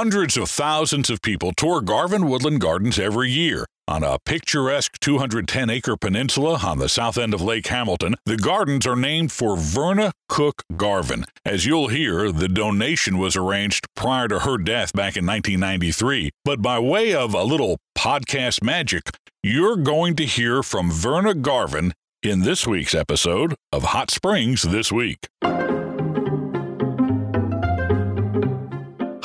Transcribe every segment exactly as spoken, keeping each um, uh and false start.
Hundreds of thousands of people tour Garvan Woodland Gardens every year. On a picturesque two hundred ten acre peninsula on the south end of Lake Hamilton, the gardens are named for Verna Cook Garvan. As you'll hear, the donation was arranged prior to her death back in nineteen ninety-three. But by way of a little podcast magic, you're going to hear from Verna Garvan in this week's episode of Hot Springs This Week.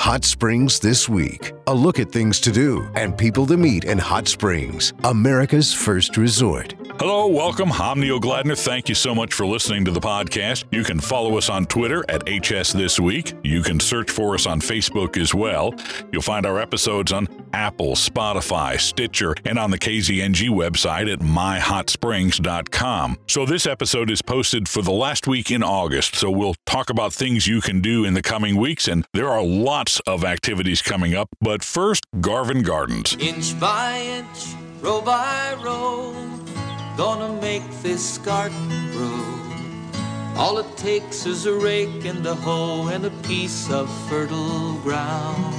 Hot Springs This Week, a look at things to do and people to meet in Hot Springs, America's first resort. Hello, welcome. I'm Neil Gladner. Thank you so much for listening to the podcast. You can follow us on Twitter at H S This Week. You can search for us on Facebook as well. You'll find our episodes on Apple, Spotify, Stitcher, and on the K Z N G website at my hot springs dot com. So this episode is posted for the last week in August, so we'll talk about things you can do in the coming weeks, and there are lots of activities coming up, but first, Garvan Gardens. Inch by inch, row by row, gonna make this garden grow. All it takes is a rake and a hoe and a piece of fertile ground.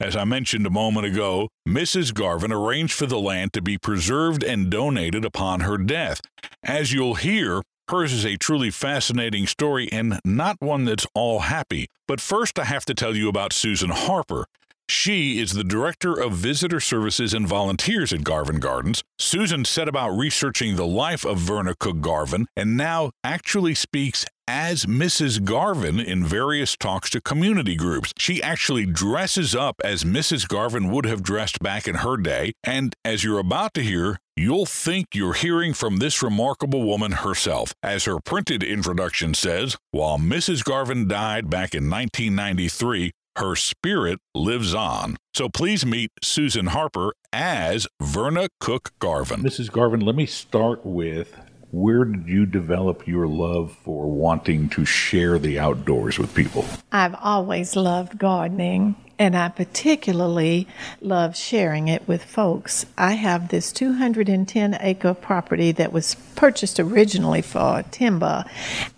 As I mentioned a moment ago, Missus Garvan arranged for the land to be preserved and donated upon her death. As you'll hear, hers is a truly fascinating story and not one that's all happy. But first, I have to tell you about Susan Harper. She is the Director of Visitor Services and Volunteers at Garvan Gardens. Susan set about researching the life of Verna Cook Garvan and now actually speaks as Missus Garvan in various talks to community groups. She actually dresses up as Missus Garvan would have dressed back in her day, and as you're about to hear, you'll think you're hearing from this remarkable woman herself. As her printed introduction says, while Missus Garvan died back in nineteen ninety-three, her spirit lives on. So please meet Susan Harper as Verna Cook Garvan. Missus Garvan, let me start with, where did you develop your love for wanting to share the outdoors with people? I've always loved gardening, and I particularly love sharing it with folks. I have this two hundred ten acre property that was purchased originally for timber,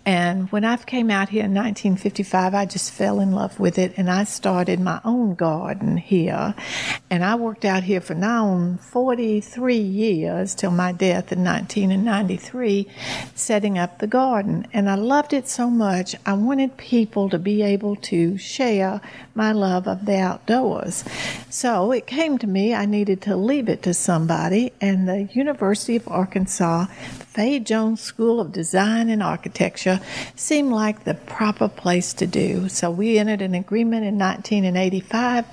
and when I came out here in nineteen fifty-five, I just fell in love with it, and I started my own garden here, and I worked out here for now on forty-three years till my death in nineteen ninety-three. Setting up the garden, and I loved it so much I wanted people to be able to share my love of the outdoors. So it came to me I needed to leave it to somebody, and the University of Arkansas Efe Jones School of Design and Architecture seemed like the proper place to do. So we entered an agreement in nineteen eighty-five,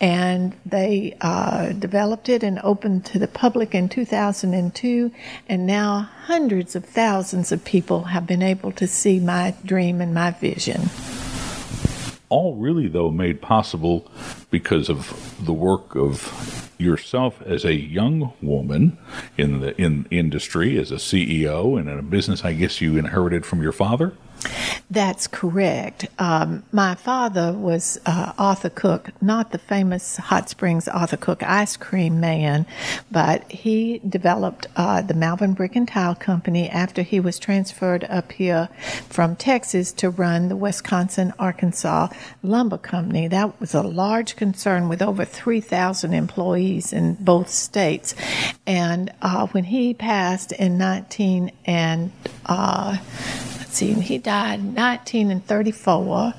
and they uh, developed it and opened to the public in two thousand two, and now hundreds Hundreds of thousands of people have been able to see my dream and my vision. All really, though, made possible because of the work of yourself as a young woman in the in industry, as a C E O, and in a business I guess you inherited from your father? That's correct. Um, my father was uh, Arthur Cook, not the famous Hot Springs Arthur Cook ice cream man, but he developed uh, the Malvern Brick and Tile Company after he was transferred up here from Texas to run the Wisconsin Arkansas Lumber Company. That was a large concern with over three thousand employees in both states. And uh, when he passed in nineteen and uh, he died in nineteen thirty-four,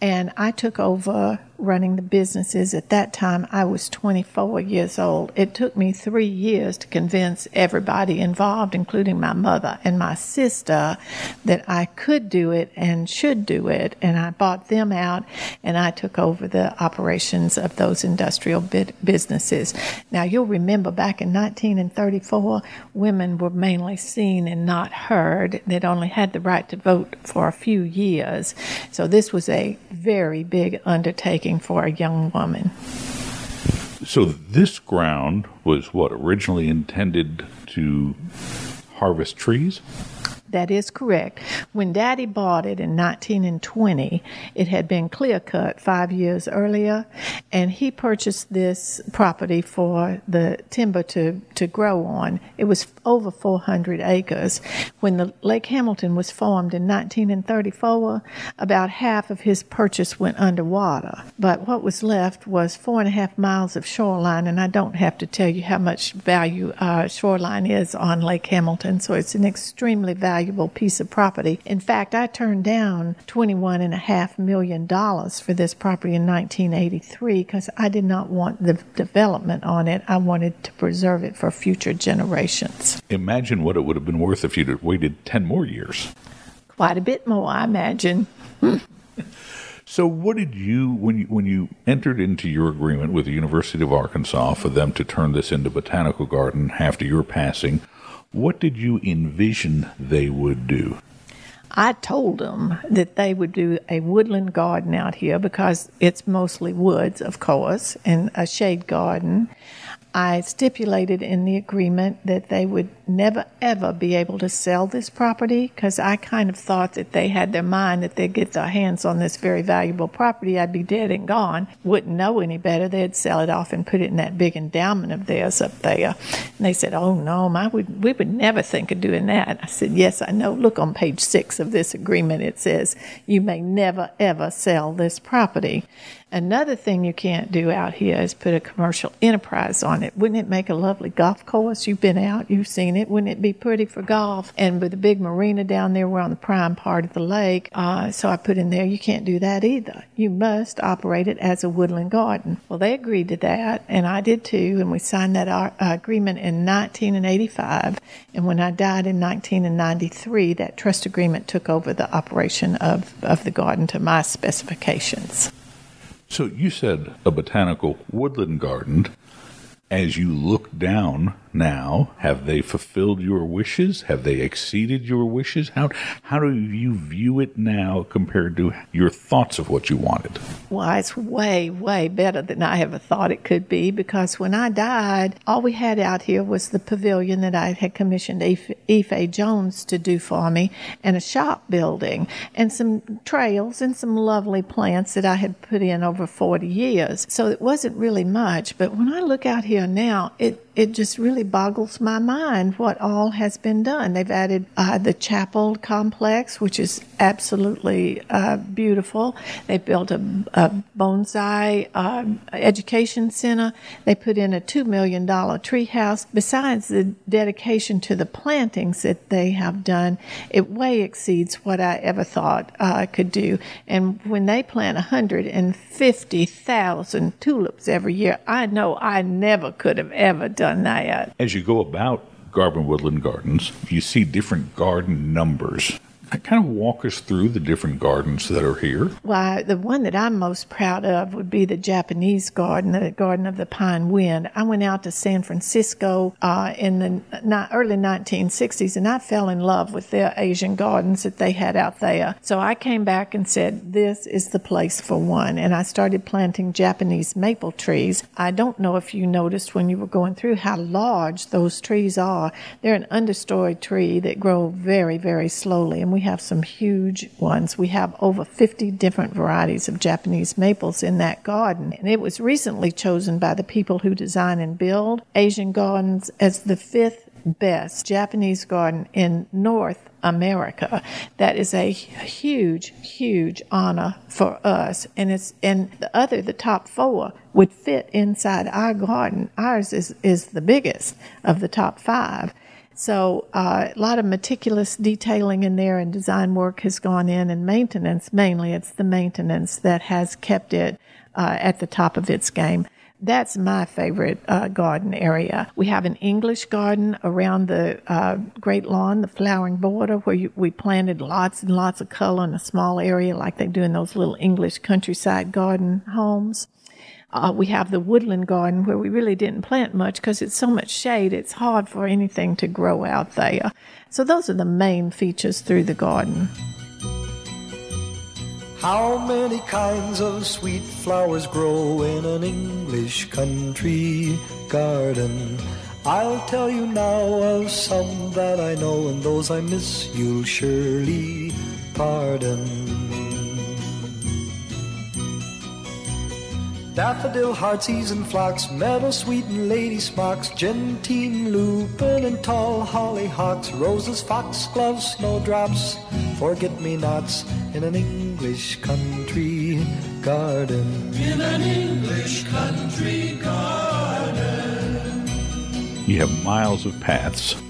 and I took over running the businesses. At that time, I was twenty-four years old. It took me three years to convince everybody involved, including my mother and my sister, that I could do it and should do it. And I bought them out, and I took over the operations of those industrial bit- businesses. Now, you'll remember back in nineteen thirty-four, women were mainly seen and not heard. They'd only had the right to vote for a few years. So this was a very big undertaking for a young woman. So this ground was what originally intended to harvest trees? That is correct. When Daddy bought it in nineteen twenty, it had been clear-cut five years earlier, and he purchased this property for the timber to, to grow on. It was over four hundred acres. When the Lake Hamilton was formed in nineteen thirty-four, about half of his purchase went underwater. But what was left was four and a half miles of shoreline, and I don't have to tell you how much value uh, shoreline is on Lake Hamilton, so it's an extremely valuable piece of property. In fact, I turned down twenty-one point five million dollars for this property in nineteen eighty-three because I did not want the development on it. I wanted to preserve it for future generations. Imagine what it would have been worth if you'd have waited ten more years. Quite a bit more, I imagine. So what did you, when you, when you entered into your agreement with the University of Arkansas for them to turn this into a botanical garden after your passing, what did you envision they would do? I told them that they would do a woodland garden out here because it's mostly woods, of course, and a shade garden. I stipulated in the agreement that they would never, ever be able to sell this property because I kind of thought that they had their mind that they'd get their hands on this very valuable property. I'd be dead and gone, wouldn't know any better. They'd sell it off and put it in that big endowment of theirs up there. And they said, oh, no, my, we, we would never think of doing that. I said, yes, I know. Look on page six of this agreement. It says, you may never, ever sell this property. Another thing you can't do out here is put a commercial enterprise on it. Wouldn't it make a lovely golf course? You've been out, you've seen it. Wouldn't it be pretty for golf? And with the big marina down there, we're on the prime part of the lake. Uh, so I put in there, you can't do that either. You must operate it as a woodland garden. Well, they agreed to that, and I did too, and we signed that ar- uh, agreement in nineteen eighty-five. And when I died in nineteen ninety-three, that trust agreement took over the operation of, of the garden to my specifications. So you said a botanical woodland garden. As you look down now, have they fulfilled your wishes? Have they exceeded your wishes? How how do you view it now compared to your thoughts of what you wanted? Well, it's way, way better than I ever thought it could be because when I died, all we had out here was the pavilion that I had commissioned Efe Jones to do for me and a shop building and some trails and some lovely plants that I had put in over forty years. So it wasn't really much, but when I look out here now, it It just really boggles my mind what all has been done. They've added uh, the chapel complex, which is absolutely uh, beautiful. They built a, a bonsai uh, education center. They put in a two million dollars tree house. Besides the dedication to the plantings that they have done, it way exceeds what I ever thought uh, I could do. And when they plant one hundred fifty thousand tulips every year, I know I never could have ever done That. As you go about Garvan Woodland Gardens, you see different garden numbers. Kind of walk us through the different gardens that are here. Why, the one that I'm most proud of would be the Japanese garden, the Garden of the Pine Wind. I went out to San Francisco uh, in the early nineteen sixties, and I fell in love with their Asian gardens that they had out there. So I came back and said, this is the place for one, and I started planting Japanese maple trees. I don't know if you noticed when you were going through how large those trees are. They're an understory tree that grow very, very slowly, and we have some huge ones. We have over fifty different varieties of Japanese maples in that garden. And it was recently chosen by the people who design and build Asian gardens as the fifth best Japanese garden in North America. That is a huge, huge honor for us. And it's and the other, the top four, would fit inside our garden. Ours is, is the biggest of the top five. So uh, a lot of meticulous detailing in there and design work has gone in and maintenance, mainly it's the maintenance that has kept it uh, at the top of its game. That's my favorite uh, garden area. We have an English garden around the uh, Great Lawn, the flowering border, where you, we planted lots and lots of color in a small area like they do in those little English countryside garden homes. Uh, we have the woodland garden where we really didn't plant much because it's so much shade, it's hard for anything to grow out there. So those are the main features through the garden. How many kinds of sweet flowers grow in an English country garden? I'll tell you now of some that I know, and those I miss you'll surely pardon. Daffodil, heartsease and phlox, meadow sweet and lady smocks, gentian, lupin and tall hollyhocks, roses, foxgloves, snowdrops, forget-me-nots, in an English country garden. In an English country garden. You have miles of paths.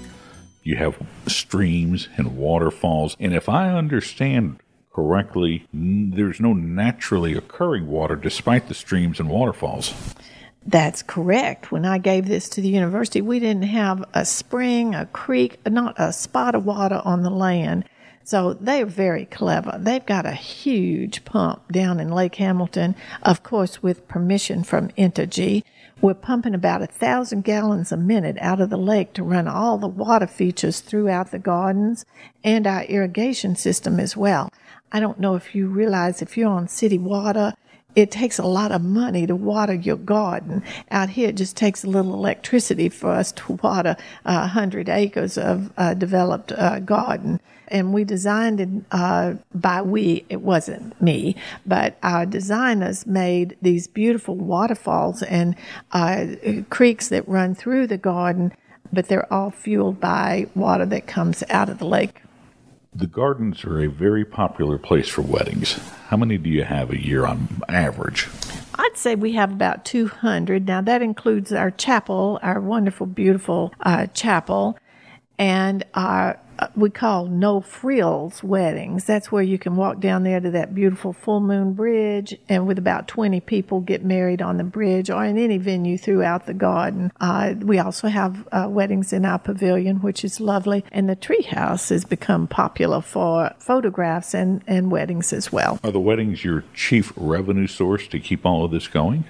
You have streams and waterfalls. And if I understand correctly, there's no naturally occurring water despite the streams and waterfalls. That's correct. When I gave this to the university, we didn't have a spring, a creek, not a spot of water on the land. So they're very clever. They've got a huge pump down in Lake Hamilton, of course, with permission from Entergy. We're pumping about a thousand gallons a minute out of the lake to run all the water features throughout the gardens and our irrigation system as well. I don't know if you realize if you're on city water, it takes a lot of money to water your garden. Out here, it just takes a little electricity for us to water uh, one hundred acres of uh, developed uh, garden. And we designed it, uh, by we, it wasn't me, but our designers made these beautiful waterfalls and uh, creeks that run through the garden, but they're all fueled by water that comes out of the lake. The gardens are a very popular place for weddings. How many do you have a year on average? I'd say we have about two hundred. Now, that includes our chapel, our wonderful, beautiful uh, chapel, and our uh, we call no-frills weddings. That's where you can walk down there to that beautiful full moon bridge, and with about twenty people get married on the bridge or in any venue throughout the garden. Uh, we also have uh, weddings in our pavilion, which is lovely, and the treehouse has become popular for photographs and, and weddings as well. Are the weddings your chief revenue source to keep all of this going?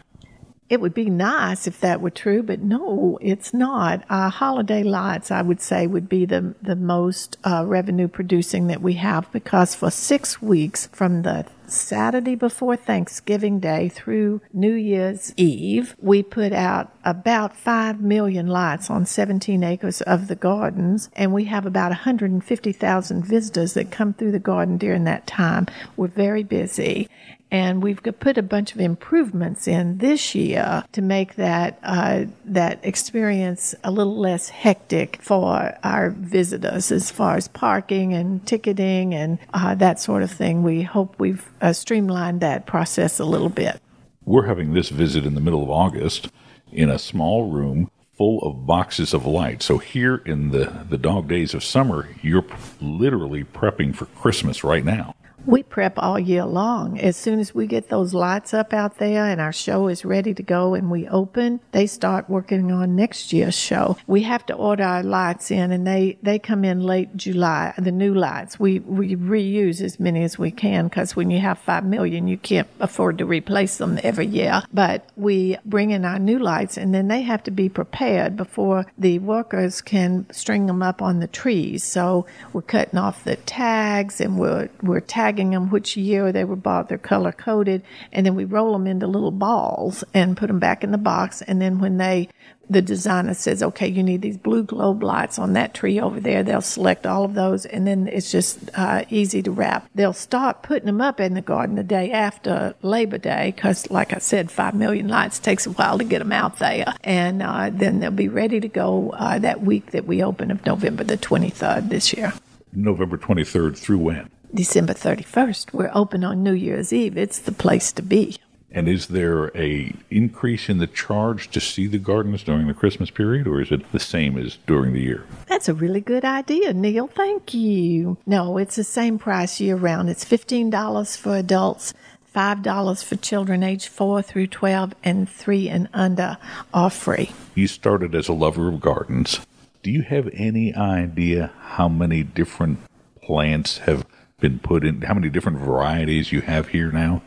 It would be nice if that were true, but no, it's not. Our holiday lights, I would say, would be the, the most uh, revenue-producing that we have, because for six weeks from the Saturday before Thanksgiving Day through New Year's Eve, we put out about five million lights on seventeen acres of the gardens, and we have about one hundred fifty thousand visitors that come through the garden during that time. We're very busy. And we've put a bunch of improvements in this year to make that uh, that experience a little less hectic for our visitors as far as parking and ticketing and uh, that sort of thing. We hope we've uh, streamlined that process a little bit. We're having this visit in the middle of August in a small room full of boxes of lights. So here in the, the dog days of summer, you're literally prepping for Christmas right now. We prep all year long. As soon as we get those lights up out there and our show is ready to go and we open, they start working on next year's show. We have to order our lights in, and they, they come in late July, the new lights. We, we reuse as many as we can, because when you have five million, you can't afford to replace them every year. But we bring in our new lights, and then they have to be prepared before the workers can string them up on the trees. So we're cutting off the tags, and we're, we're tagging them which year they were bought, they're color-coded, and then we roll them into little balls and put them back in the box. And then when they, the designer says, okay, you need these blue globe lights on that tree over there, they'll select all of those, and then it's just uh, easy to wrap. They'll start putting them up in the garden the day after Labor Day, because like I said, five million lights takes a while to get them out there. And uh, then they'll be ready to go uh, that week that we open of November the twenty-third this year. November twenty-third through when? December thirty-first. We're open on New Year's Eve. It's the place to be. And is there a increase in the charge to see the gardens during the Christmas period, or is it the same as during the year? That's a really good idea, Neil. Thank you. No, it's the same price year-round. It's fifteen dollars for adults, five dollars for children aged four through twelve, and three and under are free. You started as a lover of gardens. Do you have any idea how many different plants have been put in, how many different varieties you have here now?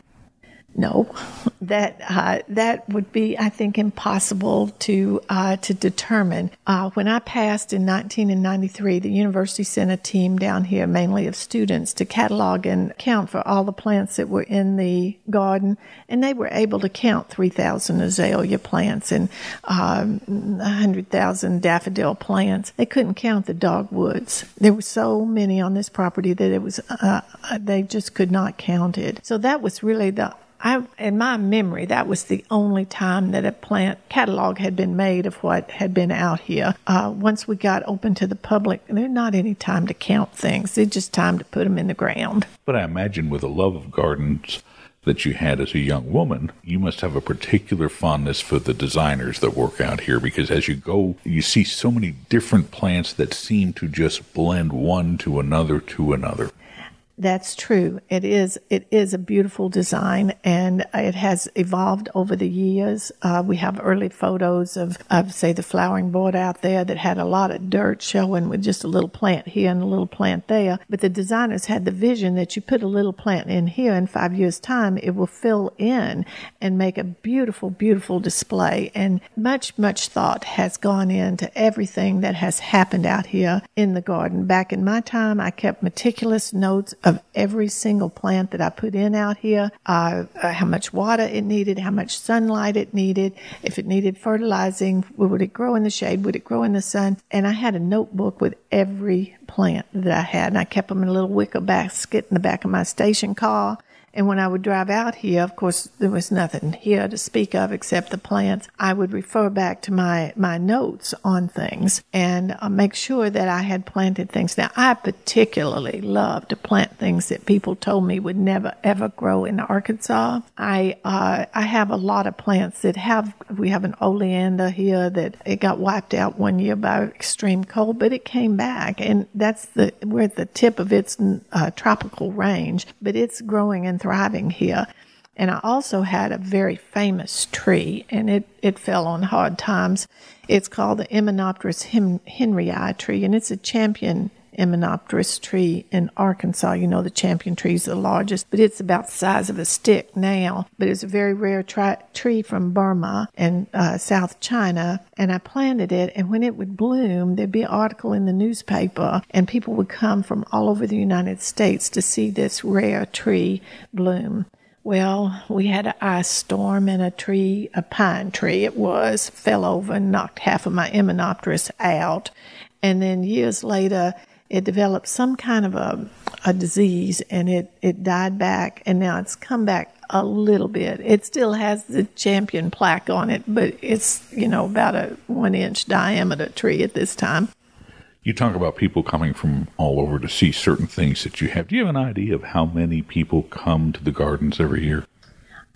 No, that uh, that would be, I think, impossible to uh, to determine. Uh, when I passed in nineteen ninety-three, the university sent a team down here, mainly of students, to catalog and count for all the plants that were in the garden, and they were able to count three thousand azalea plants and um, one hundred thousand daffodil plants. They couldn't count the dogwoods. There were so many on this property that it was uh, they just could not count it. So that was really the I, in my memory, that was the only time that a plant catalog had been made of what had been out here. Uh, once we got open to the public, there's not any time to count things. It's just time to put them in the ground. But I imagine with the love of gardens that you had as a young woman, you must have a particular fondness for the designers that work out here, because as you go, you see so many different plants that seem to just blend one to another to another. That's true. It is it is a beautiful design, and it has evolved over the years. Uh, we have early photos of, of, say, the flowering board out there that had a lot of dirt showing with just a little plant here and a little plant there. But the designers had the vision that you put a little plant in here, in five years' time, it will fill in and make a beautiful, beautiful display. And much, much thought has gone into everything that has happened out here in the garden. Back in my time, I kept meticulous notes of every single plant that I put in out here, uh, how much water it needed, how much sunlight it needed, if it needed fertilizing, would it grow in the shade, would it grow in the sun? And I had a notebook with every plant that I had, and I kept them in a little wicker basket in the back of my station car. And when I would drive out here, of course, there was nothing here to speak of except the plants. I would refer back to my, my notes on things and uh, make sure that I had planted things. Now, I particularly love to plant things that people told me would never, ever grow in Arkansas. I uh, I have a lot of plants that have, we have an oleander here that it got wiped out one year by extreme cold, but it came back. And that's the, we're at the tip of its uh, tropical range, but it's growing in thriving here. And I also had a very famous tree, and it, it fell on hard times. It's called the Emmenopterys henryi tree, and it's a champion Emmenopterys tree in Arkansas. You know, the champion tree is the largest, but it's about the size of a stick now. But it's a very rare tri- tree from Burma and uh, South China. And I planted it, and when it would bloom, there'd be an article in the newspaper, and people would come from all over the United States to see this rare tree bloom. Well, we had an ice storm, and a tree, a pine tree it was, fell over and knocked half of my Emmenopterys out. And then years later, it developed some kind of a, a disease, and it, it died back, and now it's come back a little bit. It still has the champion plaque on it, but it's, you know, about a one-inch diameter tree at this time. You talk about people coming from all over to see certain things that you have. Do you have an idea of how many people come to the gardens every year?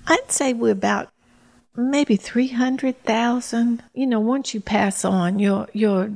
I'd say we're about maybe three hundred thousand. You know, once you pass on, you're, you're,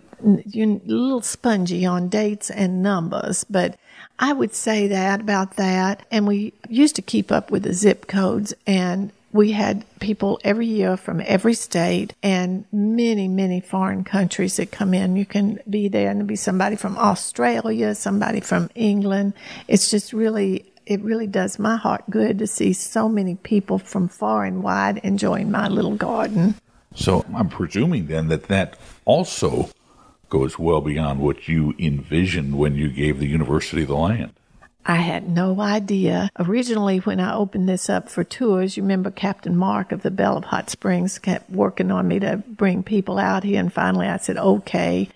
you're a little spongy on dates and numbers, but I would say that about that. And we used to keep up with the zip codes, and we had people every year from every state and many, many foreign countries that come in. You can be there, and there'll be somebody from Australia, somebody from England. It's just really It really does my heart good to see so many people from far and wide enjoying my little garden. So I'm presuming then that that also goes well beyond what you envisioned when you gave the university the land. I had no idea. Originally, when I opened this up for tours, you remember Captain Mark of the Belle of Hot Springs kept working on me to bring people out here, and finally I said, okay.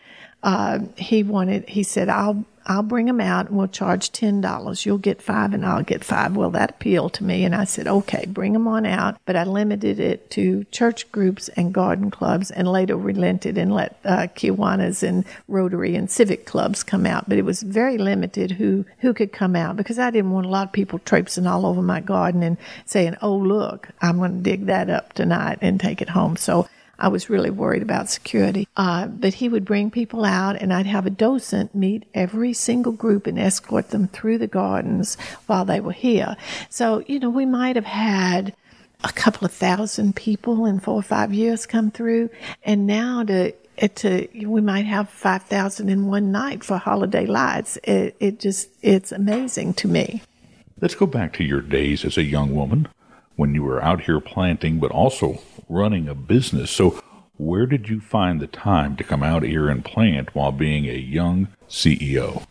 Uh, he wanted, he said, I'll I'll bring them out, and we'll charge ten dollars. You'll get five, and I'll get five. Well, that appealed to me, and I said, okay, bring them on out. But I limited it to church groups and garden clubs, and later relented and let uh, Kiwanis and Rotary and civic clubs come out. But it was very limited who, who could come out, because I didn't want a lot of people traipsing all over my garden and saying, oh, look, I'm going to dig that up tonight and take it home. So I was really worried about security. Uh, but he would bring people out, and I'd have a docent meet every single group and escort them through the gardens while they were here. So, you know, we might have had a couple of thousand people in four or five years come through, and now to to we might have five thousand in one night for holiday lights. It, it just, it's amazing to me. Let's go back to your days as a young woman when you were out here planting, but also running a business. So where did you find the time to come out here and plant while being a young C E O?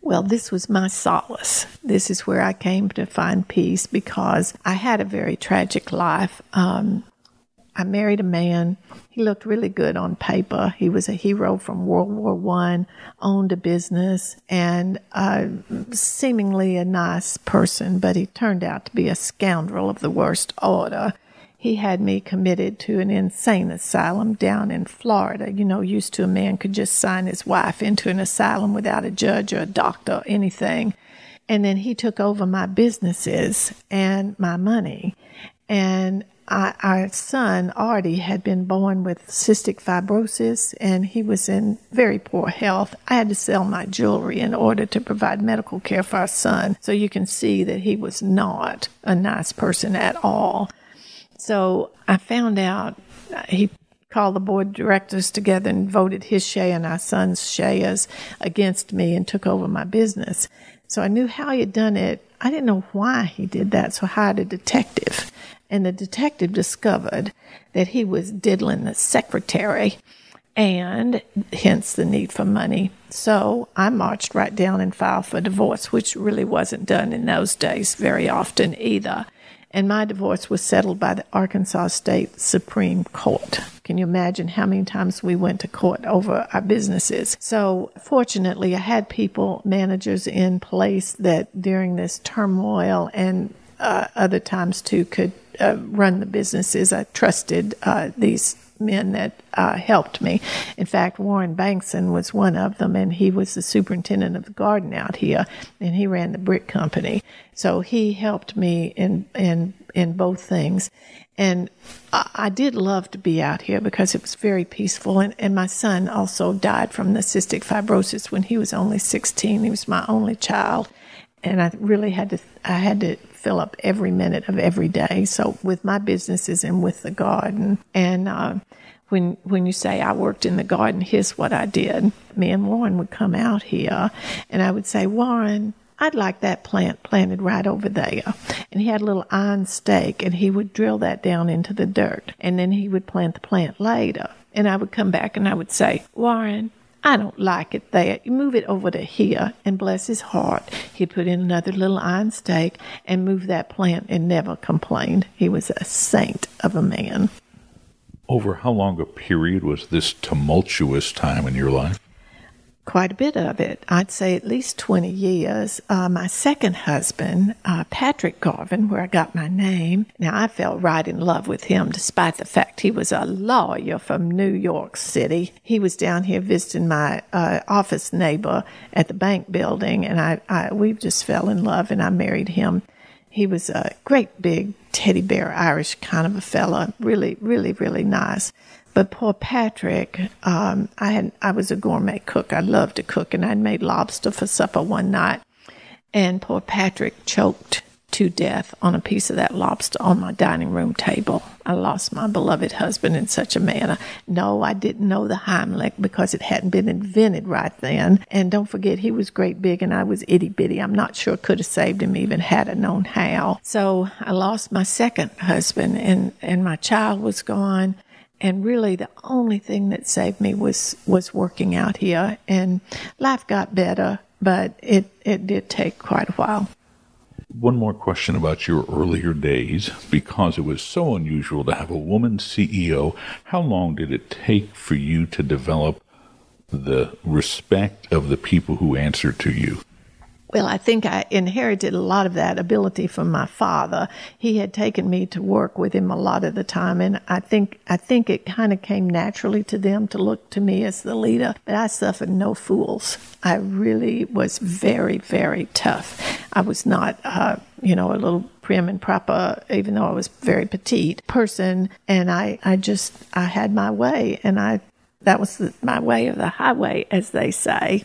Well, this was my solace. This is where I came to find peace, because I had a very tragic life. Um, I married a man. He looked really good on paper. He was a hero from World War One, owned a business, and uh, seemingly a nice person, but he turned out to be a scoundrel of the worst order. He had me committed to an insane asylum down in Florida. You know, used to a man could just sign his wife into an asylum without a judge or a doctor or anything. And then he took over my businesses and my money. And I, our son, Artie, had been born with cystic fibrosis, and he was in very poor health. I had to sell my jewelry in order to provide medical care for our son. So you can see that he was not a nice person at all. So I found out, he called the board of directors together and voted his share and our son's shares against me and took over my business. So I knew how he had done it. I didn't know why he did that, so I hired a detective. And the detective discovered that he was diddling the secretary, and hence the need for money. So I marched right down and filed for divorce, which really wasn't done in those days very often either. And my divorce was settled by the Arkansas State Supreme Court. Can you imagine how many times we went to court over our businesses? So fortunately, I had people, managers in place that during this turmoil and uh, other times too could uh, run the businesses. I trusted uh, these men that uh, helped me. In fact, Warren Bankson was one of them, and he was the superintendent of the garden out here, and he ran the brick company. So he helped me in in in both things. And I, I did love to be out here because it was very peaceful. And, and my son also died from the cystic fibrosis when he was only sixteen. He was my only child, and I really had to I had to fill up every minute of every day, so with my businesses and with the garden. And uh, when when you say I worked in the garden, here's what I did. Me and Warren would come out here, and I would say, Warren, I'd like that plant planted right over there. And he had a little iron stake, and he would drill that down into the dirt, and then he would plant the plant later. And I would come back, and I would say, Warren, I don't like it there. You move it over to here, and bless his heart, he'd put in another little iron stake and move that plant and never complained. He was a saint of a man. Over how long a period was this tumultuous time in your life? Quite a bit of it. I'd say at least twenty years. Uh, my second husband, uh, Patrick Garvan, where I got my name, now I fell right in love with him despite the fact he was a lawyer from New York City. He was down here visiting my uh, office neighbor at the bank building, and I, I we just fell in love, and I married him. He was a great big teddy bear Irish kind of a fella, really, really, really nice. But poor Patrick, um, I had I was a gourmet cook. I loved to cook, and I'd made lobster for supper one night. And poor Patrick choked to death on a piece of that lobster on my dining room table. I lost my beloved husband in such a manner. No, I didn't know the Heimlich because it hadn't been invented right then. And don't forget, he was great big and I was itty-bitty. I'm not sure could have saved him even had I known how. So I lost my second husband, and, and my child was gone. And really, the only thing that saved me was, was working out here. And life got better, but it, it did take quite a while. One more question about your earlier days, because it was so unusual to have a woman C E O. How long did it take for you to develop the respect of the people who answer to you? Well, I think I inherited a lot of that ability from my father. He had taken me to work with him a lot of the time, and I think I think it kind of came naturally to them to look to me as the leader. But I suffered no fools. I really was very, very tough. I was not, uh, you know, a little prim and proper, even though I was very petite person, and I, I just I had my way, and I that was the, my way of the highway, as they say.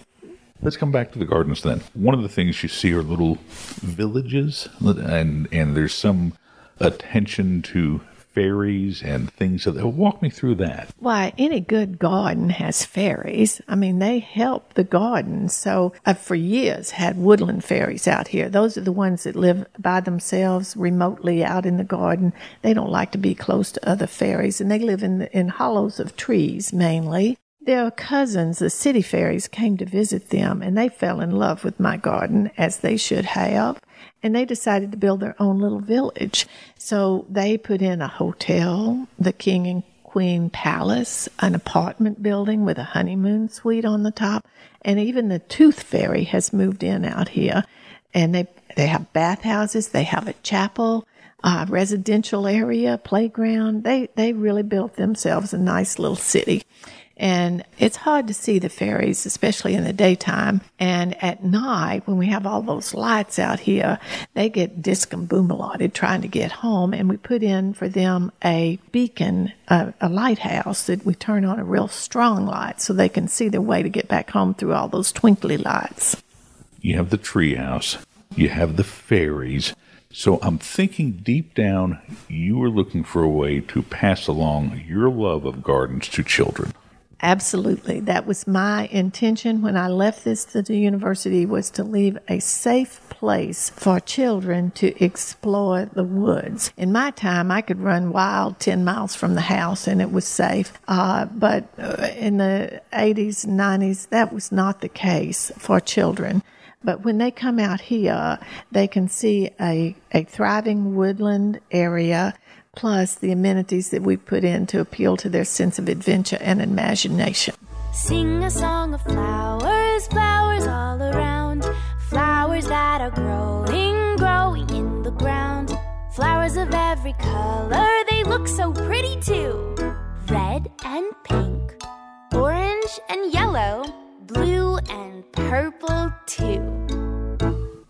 Let's come back to the gardens then. One of the things you see are little villages, and and there's some attention to fairies and things. Walk me through that. Why, any good garden has fairies. I mean, they help the garden. So I've for years had woodland fairies out here. Those are the ones that live by themselves remotely out in the garden. They don't like to be close to other fairies, and they live in in hollows of trees mainly. Their cousins, the city fairies, came to visit them, and they fell in love with my garden, as they should have. and they decided to build their own little village. So they put in a hotel, the King and Queen Palace, an apartment building with a honeymoon suite on the top, and even the Tooth Fairy has moved in out here. And they they have bathhouses, they have a chapel, a residential area, playground. They they really built themselves a nice little city. And it's hard to see the fairies, especially in the daytime. And at night, when we have all those lights out here, they get discombobulated trying to get home. And we put in for them a beacon, a, a lighthouse that we turn on a real strong light so they can see their way to get back home through all those twinkly lights. You have the treehouse. You have the fairies. So I'm thinking deep down, you are looking for a way to pass along your love of gardens to children. Absolutely. That was my intention when I left this to the university, was to leave a safe place for children to explore the woods. In my time, I could run wild ten miles from the house and it was safe. Uh, but in the eighties, nineties, that was not the case for children. But when they come out here, they can see a, a thriving woodland area, plus the amenities that we've put in to appeal to their sense of adventure and imagination. Sing a song of flowers, flowers all around, flowers that are growing, growing in the ground. Flowers of every color, they look so pretty too. Red and pink, orange and yellow, blue and purple too.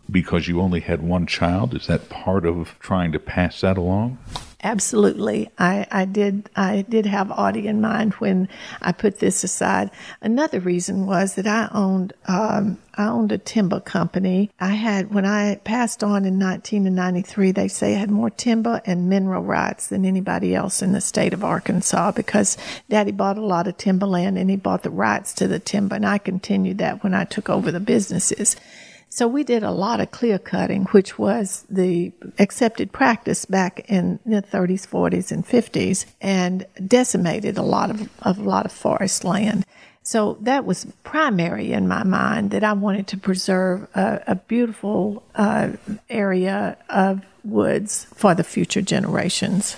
Because you only had one child, is that part of trying to pass that along? Absolutely. I, I did I did have Audie in mind when I put this aside. Another reason was that I owned um, I owned a timber company. I had, when I passed on in nineteen ninety-three, they say I had more timber and mineral rights than anybody else in the state of Arkansas, because Daddy bought a lot of timberland and he bought the rights to the timber, and I continued that when I took over the businesses. So we did a lot of clear cutting, which was the accepted practice back in the thirties, forties, and fifties, and decimated a lot of, of a lot of forest land. So that was primary in my mind, that I wanted to preserve a, a beautiful uh, area of woods for the future generations.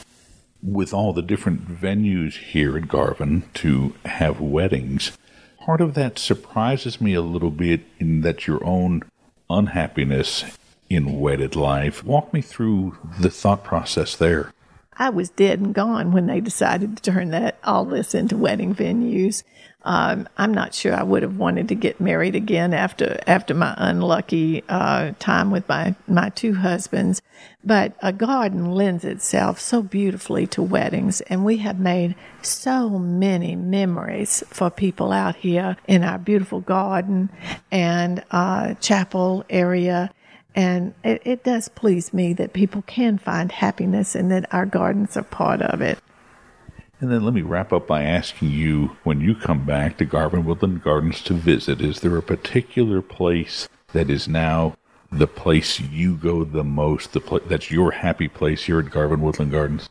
With all the different venues here at Garvan to have weddings, part of that surprises me a little bit, in that your own unhappiness in wedded life. Walk me through the thought process there. I was dead and gone when they decided to turn that all this into wedding venues. Um, I'm not sure I would have wanted to get married again after after my unlucky uh, time with my, my two husbands. But a garden lends itself so beautifully to weddings, and we have made so many memories for people out here in our beautiful garden and uh, chapel area. And it, it does please me that people can find happiness and that our gardens are part of it. And then let me wrap up by asking you, when you come back to Garvan Woodland Gardens to visit, is there a particular place that is now the place you go the most, the pl- that's your happy place here at Garvan Woodland Gardens?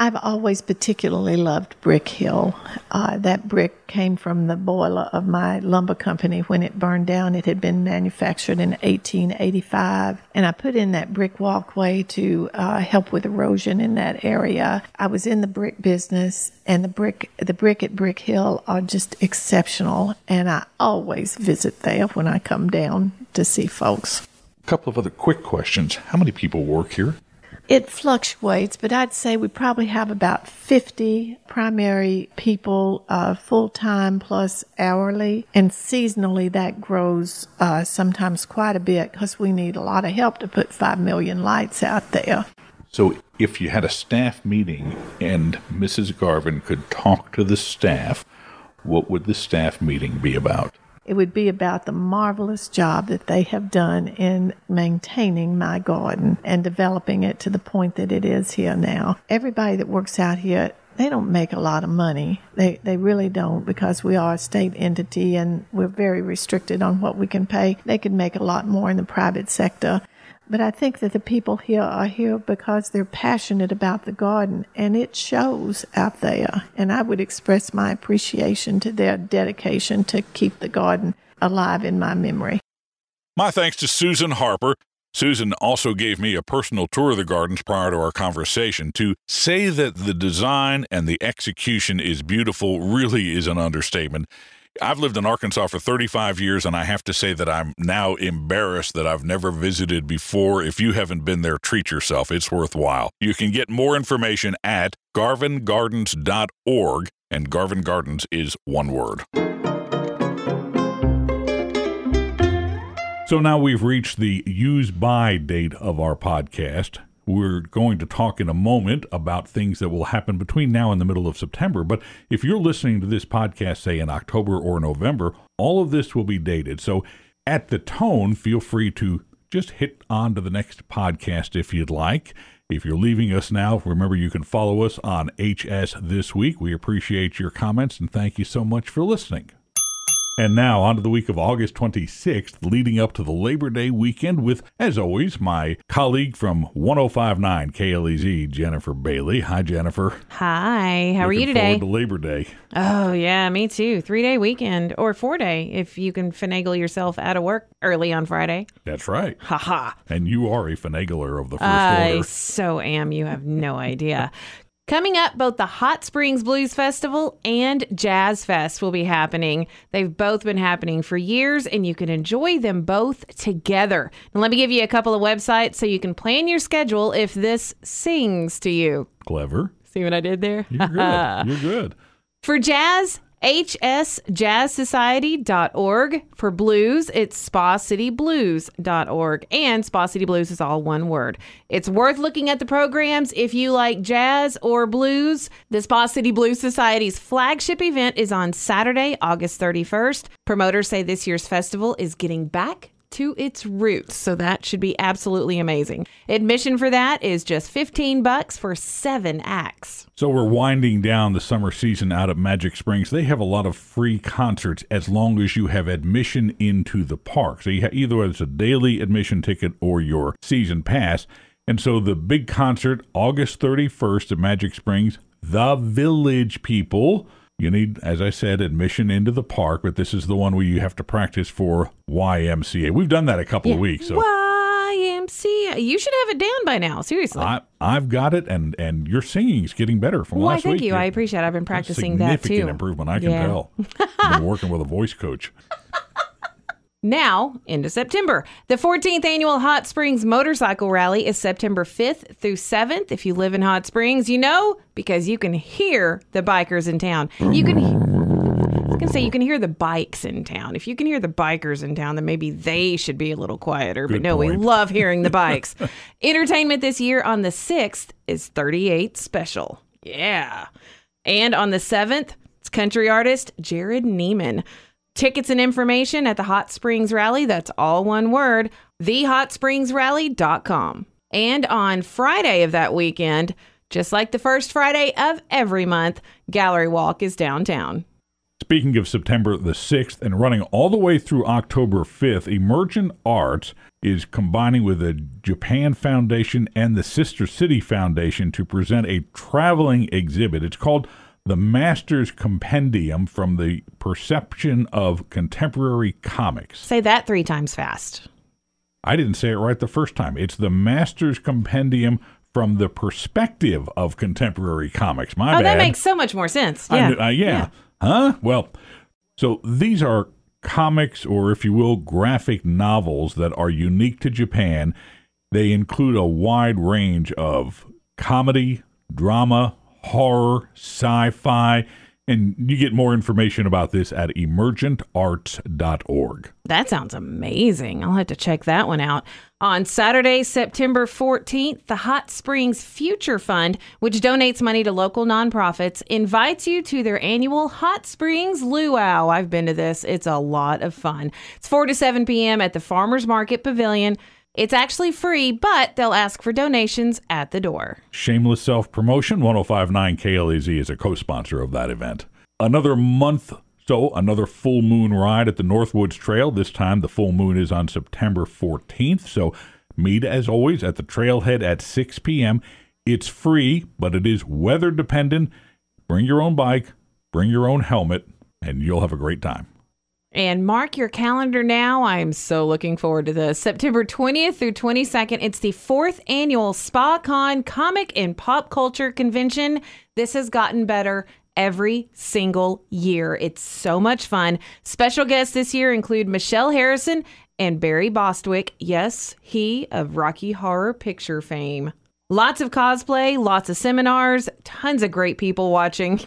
I've always particularly loved Brick Hill. Uh, that brick came from the boiler of my lumber company when it burned down. It had been manufactured in eighteen eighty-five, and I put in that brick walkway to uh, help with erosion in that area. I was in the brick business, and the brick, the brick at Brick Hill are just exceptional, and I always visit there when I come down to see folks. A couple of other quick questions. How many people work here? It fluctuates, but I'd say we probably have about fifty primary people, uh, full-time plus hourly, and seasonally that grows uh, sometimes quite a bit, because we need a lot of help to put five million lights out there. So if you had a staff meeting and Missus Garvan could talk to the staff, what would the staff meeting be about? It would be about the marvelous job that they have done in maintaining my garden and developing it to the point that it is here now. Everybody that works out here, they don't make a lot of money. They they really don't, because we are a state entity and we're very restricted on what we can pay. They could make a lot more in the private sector. But I think that the people here are here because they're passionate about the garden, and it shows out there. And I would express my appreciation to their dedication to keep the garden alive in my memory. My thanks to Susan Harper. Susan also gave me a personal tour of the gardens prior to our conversation. To say that the design and the execution is beautiful really is an understatement. I've lived in Arkansas for thirty-five years, and I have to say that I'm now embarrassed that I've never visited before. If you haven't been there, treat yourself. It's worthwhile. You can get more information at garvan gardens dot org, and Garvan Gardens is one word. So now we've reached the use-by date of our podcast. We're going to talk in a moment about things that will happen between now and the middle of September. But if you're listening to this podcast, say, in October or November, all of this will be dated. So at the tone, feel free to just hit on to the next podcast if you'd like. If you're leaving us now, remember you can follow us on H S This Week. We appreciate your comments, and thank you so much for listening. And now, on to the week of August twenty-sixth, leading up to the Labor Day weekend with, as always, my colleague from one oh five point nine K L E Z, Jennifer Bailey. Hi, Jennifer. Hi. How Looking are you today? Looking forward to Labor Day. Oh, yeah, me too. Three-day weekend, or four-day, if you can finagle yourself out of work early on Friday. That's right. Ha-ha. And you are a finagler of the first I order. I so am. You have no idea. Coming up, both the Hot Springs Blues Festival and Jazz Fest will be happening. They've both been happening for years, and you can enjoy them both together. And let me give you a couple of websites so you can plan your schedule if this sings to you. Clever. See what I did there? You're good. You're good. For jazz, H S Jazz Society dot org. For blues, it's Spa City Blues dot org. And Spa City Blues is all one word. It's worth looking at the programs if you like jazz or blues. The Spa City Blues Society's flagship event is on Saturday, August thirty-first. Promoters say this year's festival is getting back to its roots, so that should be absolutely amazing. Admission for that is just fifteen bucks for seven acts. So we're winding down the summer season out at Magic Springs. They have a lot of free concerts as long as you have admission into the park. So you have, either it's a daily admission ticket or your season pass. And so the big concert, August thirty-first at Magic Springs, the Village People. You need, as I said, admission into the park, but this is the one where you have to practice for Y M C A. We've done that a couple yeah. of weeks. So. Y M C A. You should have it down by now, seriously. I, I've got it, and, and your singing's getting better from well, last I week. Well, thank you. You're, I appreciate it. I've been practicing that, too. Significant improvement, I can yeah. tell. I've been working with a voice coach. Now, into September. The fourteenth Annual Hot Springs Motorcycle Rally is September fifth through seventh. If you live in Hot Springs, you know, because you can hear the bikers in town. You can, I was gonna say, you can hear the bikes in town. If you can hear the bikers in town, then maybe they should be a little quieter. Good but no, point. We love hearing the bikes. Entertainment this year on the sixth is thirty-eight Special. Yeah. And on the seventh, it's country artist Jared Neiman. Tickets and information at the Hot Springs Rally, that's all one word, the hot springs rally dot com. And on Friday of that weekend, just like the first Friday of every month, Gallery Walk is downtown. Speaking of September the sixth and running all the way through October fifth, Emergent Arts is combining with the Japan Foundation and the Sister City Foundation to present a traveling exhibit. It's called The Master's Compendium from the Perception of Contemporary Comics. Say that three times fast. I didn't say it right the first time. It's The Master's Compendium from the Perspective of Contemporary Comics. My oh, bad. Oh, that makes so much more sense. Yeah. I, uh, yeah. Yeah. Huh? Well, so these are comics, or if you will, graphic novels that are unique to Japan. They include a wide range of comedy, drama, horror, sci-fi, and you get more information about this at emergent arts dot org. That sounds amazing. I'll have to check that one out. On Saturday, September fourteenth, the Hot Springs Future Fund, which donates money to local nonprofits, invites you to their annual Hot Springs Luau. I've been to this. It's a lot of fun. It's four to seven p.m. at the Farmers Market Pavilion. It's actually free, but they'll ask for donations at the door. Shameless self-promotion. one oh five point nine K L E Z is a co-sponsor of that event. Another month, so another full moon ride at the Northwoods Trail. This time the full moon is on September fourteenth. So meet, as always, at the trailhead at six p.m. It's free, but it is weather dependent. Bring your own bike, bring your own helmet, and you'll have a great time. And mark your calendar now. I'm so looking forward to this. September twentieth through twenty-second, it's the fourth annual SpaCon Comic and Pop Culture Convention. This has gotten better every single year. It's so much fun. Special guests this year include Michelle Harrison and Barry Bostwick. Yes, he of Rocky Horror Picture fame. Lots of cosplay, lots of seminars, tons of great people watching.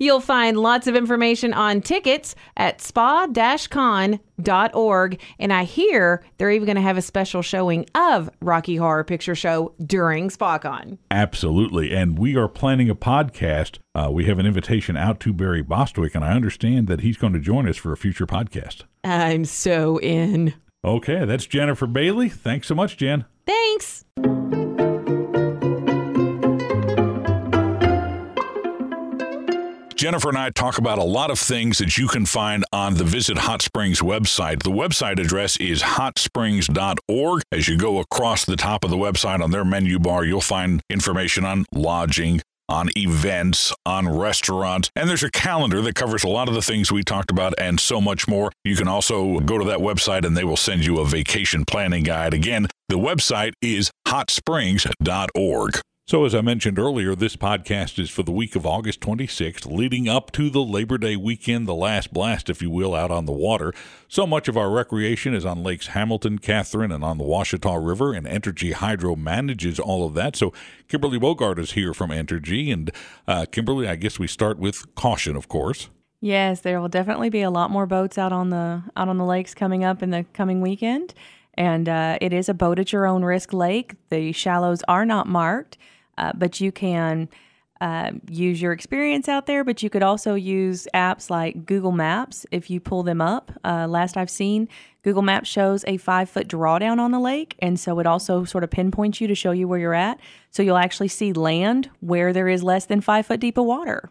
You'll find lots of information on tickets at spa dash con dot org. And I hear they're even going to have a special showing of Rocky Horror Picture Show during SpaCon. Absolutely. And we are planning a podcast. Uh, we have an invitation out to Barry Bostwick, and I understand that he's going to join us for a future podcast. I'm so in. Okay, that's Jennifer Bailey. Thanks so much, Jen. Thanks. Jennifer and I talk about a lot of things that you can find on the Visit Hot Springs website. The website address is hot springs dot org. As you go across the top of the website on their menu bar, you'll find information on lodging, on events, on restaurants, and there's a calendar that covers a lot of the things we talked about and so much more. You can also go to that website and they will send you a vacation planning guide. Again, the website is hot springs dot org. So as I mentioned earlier, this podcast is for the week of August twenty-sixth, leading up to the Labor Day weekend, the last blast, if you will, out on the water. So much of our recreation is on Lakes Hamilton, Catherine, and on the Washita River, and Entergy Hydro manages all of that. So Kimberly Bogart is here from Entergy, and uh, Kimberly, I guess we start with caution, of course. Yes, there will definitely be a lot more boats out on the out on the lakes coming up in the coming weekend, and uh, it is a boat at your own risk lake. The shallows are not marked. Uh, but you can uh, use your experience out there, but you could also use apps like Google Maps if you pull them up. Uh, last I've seen, Google Maps shows a five-foot drawdown on the lake, and so it also sort of pinpoints you to show you where you're at. So you'll actually see land where there is less than five foot deep of water.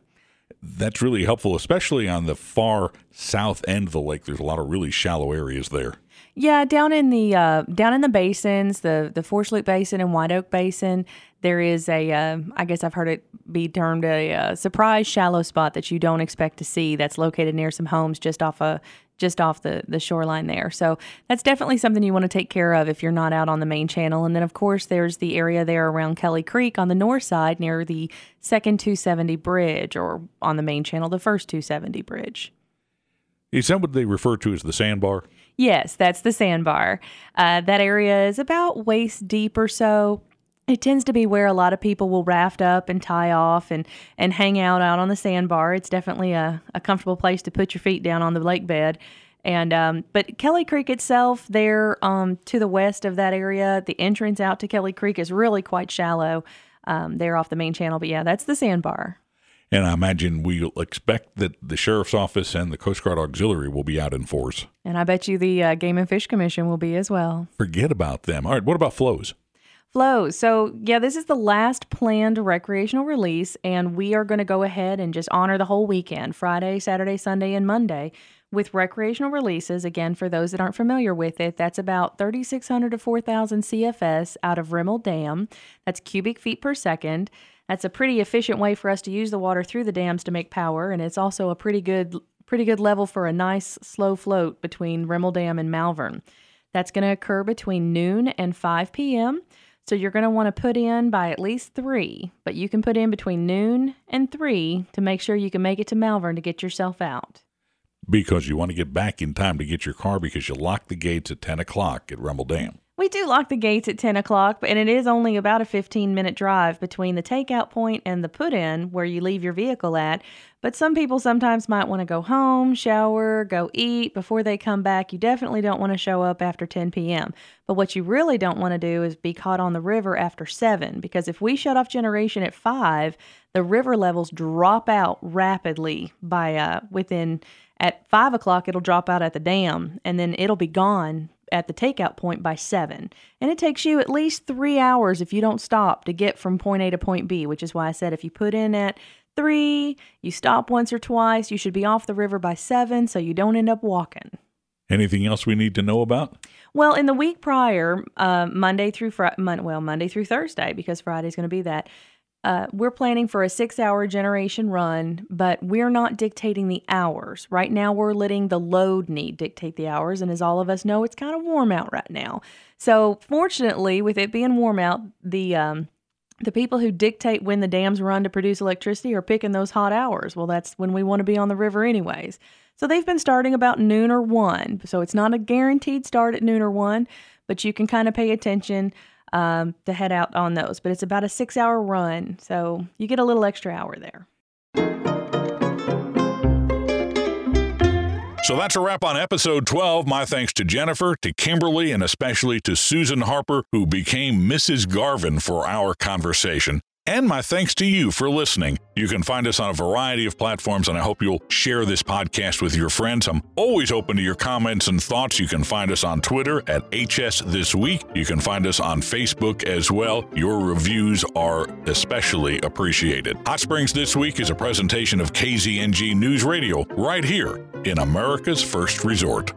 That's really helpful, especially on the far south end of the lake. There's a lot of really shallow areas there. Yeah, down in the uh, down in the basins, the the Forest Loop Basin and White Oak Basin, there is a, uh, I guess I've heard it be termed a, a surprise shallow spot that you don't expect to see. That's located near some homes just off a just off the, the shoreline there. So that's definitely something you want to take care of if you're not out on the main channel. And then of course there's the area there around Kelly Creek on the north side near the second two seventy bridge, or on the main channel the first two seventy bridge. Is that what they refer to as the sandbar? Yes, that's the sandbar. Uh, that area is about waist deep or so. It tends to be where a lot of people will raft up and tie off and, and hang out out on the sandbar. It's definitely a, a comfortable place to put your feet down on the lake bed. And um, but Kelly Creek itself, there um, to the west of that area, the entrance out to Kelly Creek is really quite shallow um, there off the main channel. But yeah, that's the sandbar. And I imagine we'll expect that the Sheriff's Office and the Coast Guard Auxiliary will be out in force. And I bet you the uh, Game and Fish Commission will be as well. Forget about them. All right, what about flows? Flows. So, yeah, this is the last planned recreational release, and we are going to go ahead and just honor the whole weekend, Friday, Saturday, Sunday, and Monday, with recreational releases. Again, for those that aren't familiar with it, that's about thirty-six hundred to four thousand C F S out of Rimmel Dam. That's cubic feet per second. That's a pretty efficient way for us to use the water through the dams to make power, and it's also a pretty good pretty good level for a nice slow float between Rimmel Dam and Malvern. That's going to occur between noon and five p.m., so you're going to want to put in by at least three, but you can put in between noon and three to make sure you can make it to Malvern to get yourself out. Because you want to get back in time to get your car, because you lock the gates at ten o'clock at Rimmel Dam. We do lock the gates at ten o'clock, and it is only about a fifteen-minute drive between the takeout point and the put-in where you leave your vehicle at. But some people sometimes might want to go home, shower, go eat before they come back. You definitely don't want to show up after ten p.m. But what you really don't want to do is be caught on the river after seven, because if we shut off generation at five, the river levels drop out rapidly by uh, within at five o'clock. It'll drop out at the dam, and then it'll be gone at the takeout point by seven. And it takes you at least three hours if you don't stop to get from point A to point B, which is why I said if you put in at three, you stop once or twice, you should be off the river by seven so you don't end up walking. Anything else we need to know about? Well, in the week prior, uh, Monday through Friday, mon- well, Monday through Thursday, because Friday's going to be that, Uh, we're planning for a six-hour generation run, but we're not dictating the hours. Right now, we're letting the load need dictate the hours, and as all of us know, it's kind of warm out right now. So fortunately, with it being warm out, the um, the people who dictate when the dams run to produce electricity are picking those hot hours. Well, that's when we want to be on the river anyways. So they've been starting about noon or one. So it's not a guaranteed start at noon or one, but you can kind of pay attention Um, to head out on those. But it's about a six-hour run, so you get a little extra hour there. So that's a wrap on episode twelve. My thanks to Jennifer, to Kimberly, and especially to Susan Harper, who became Missus Garvan for our conversation. And my thanks to you for listening. You can find us on a variety of platforms, and I hope you'll share this podcast with your friends. I'm always open to your comments and thoughts. You can find us on Twitter at H S This Week. You can find us on Facebook as well. Your reviews are especially appreciated. Hot Springs This Week is a presentation of K Z N G News Radio right here in America's First Resort.